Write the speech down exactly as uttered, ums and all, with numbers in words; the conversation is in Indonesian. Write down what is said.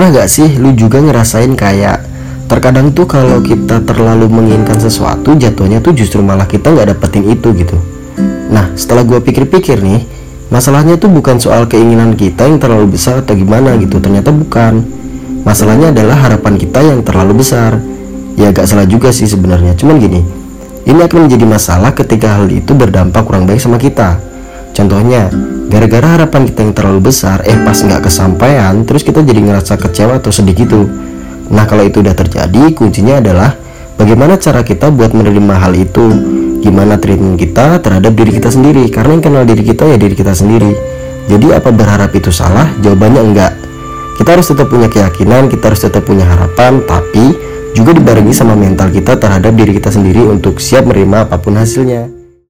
Pernah gak sih lu juga ngerasain kayak terkadang tuh kalau kita terlalu menginginkan sesuatu, jatuhnya tuh justru malah kita gak dapetin itu gitu. Nah setelah gue pikir-pikir nih, masalahnya tuh bukan soal keinginan kita yang terlalu besar atau gimana gitu. Ternyata bukan. Masalahnya adalah harapan kita yang terlalu besar. Ya gak salah juga sih sebenarnya. Cuman gini, ini akan menjadi masalah ketika hal itu berdampak kurang baik sama kita. Contohnya, gara-gara harapan kita yang terlalu besar, eh pas nggak kesampaian, terus kita jadi ngerasa kecewa atau sedih gitu. Nah kalau itu udah terjadi, kuncinya adalah bagaimana cara kita buat menerima hal itu, gimana treatment kita terhadap diri kita sendiri. Karena yang kenal diri kita ya diri kita sendiri. Jadi apa berharap itu salah? Jawabannya enggak. Kita harus tetap punya keyakinan, kita harus tetap punya harapan, tapi juga dibarengi sama mental kita terhadap diri kita sendiri untuk siap menerima apapun hasilnya.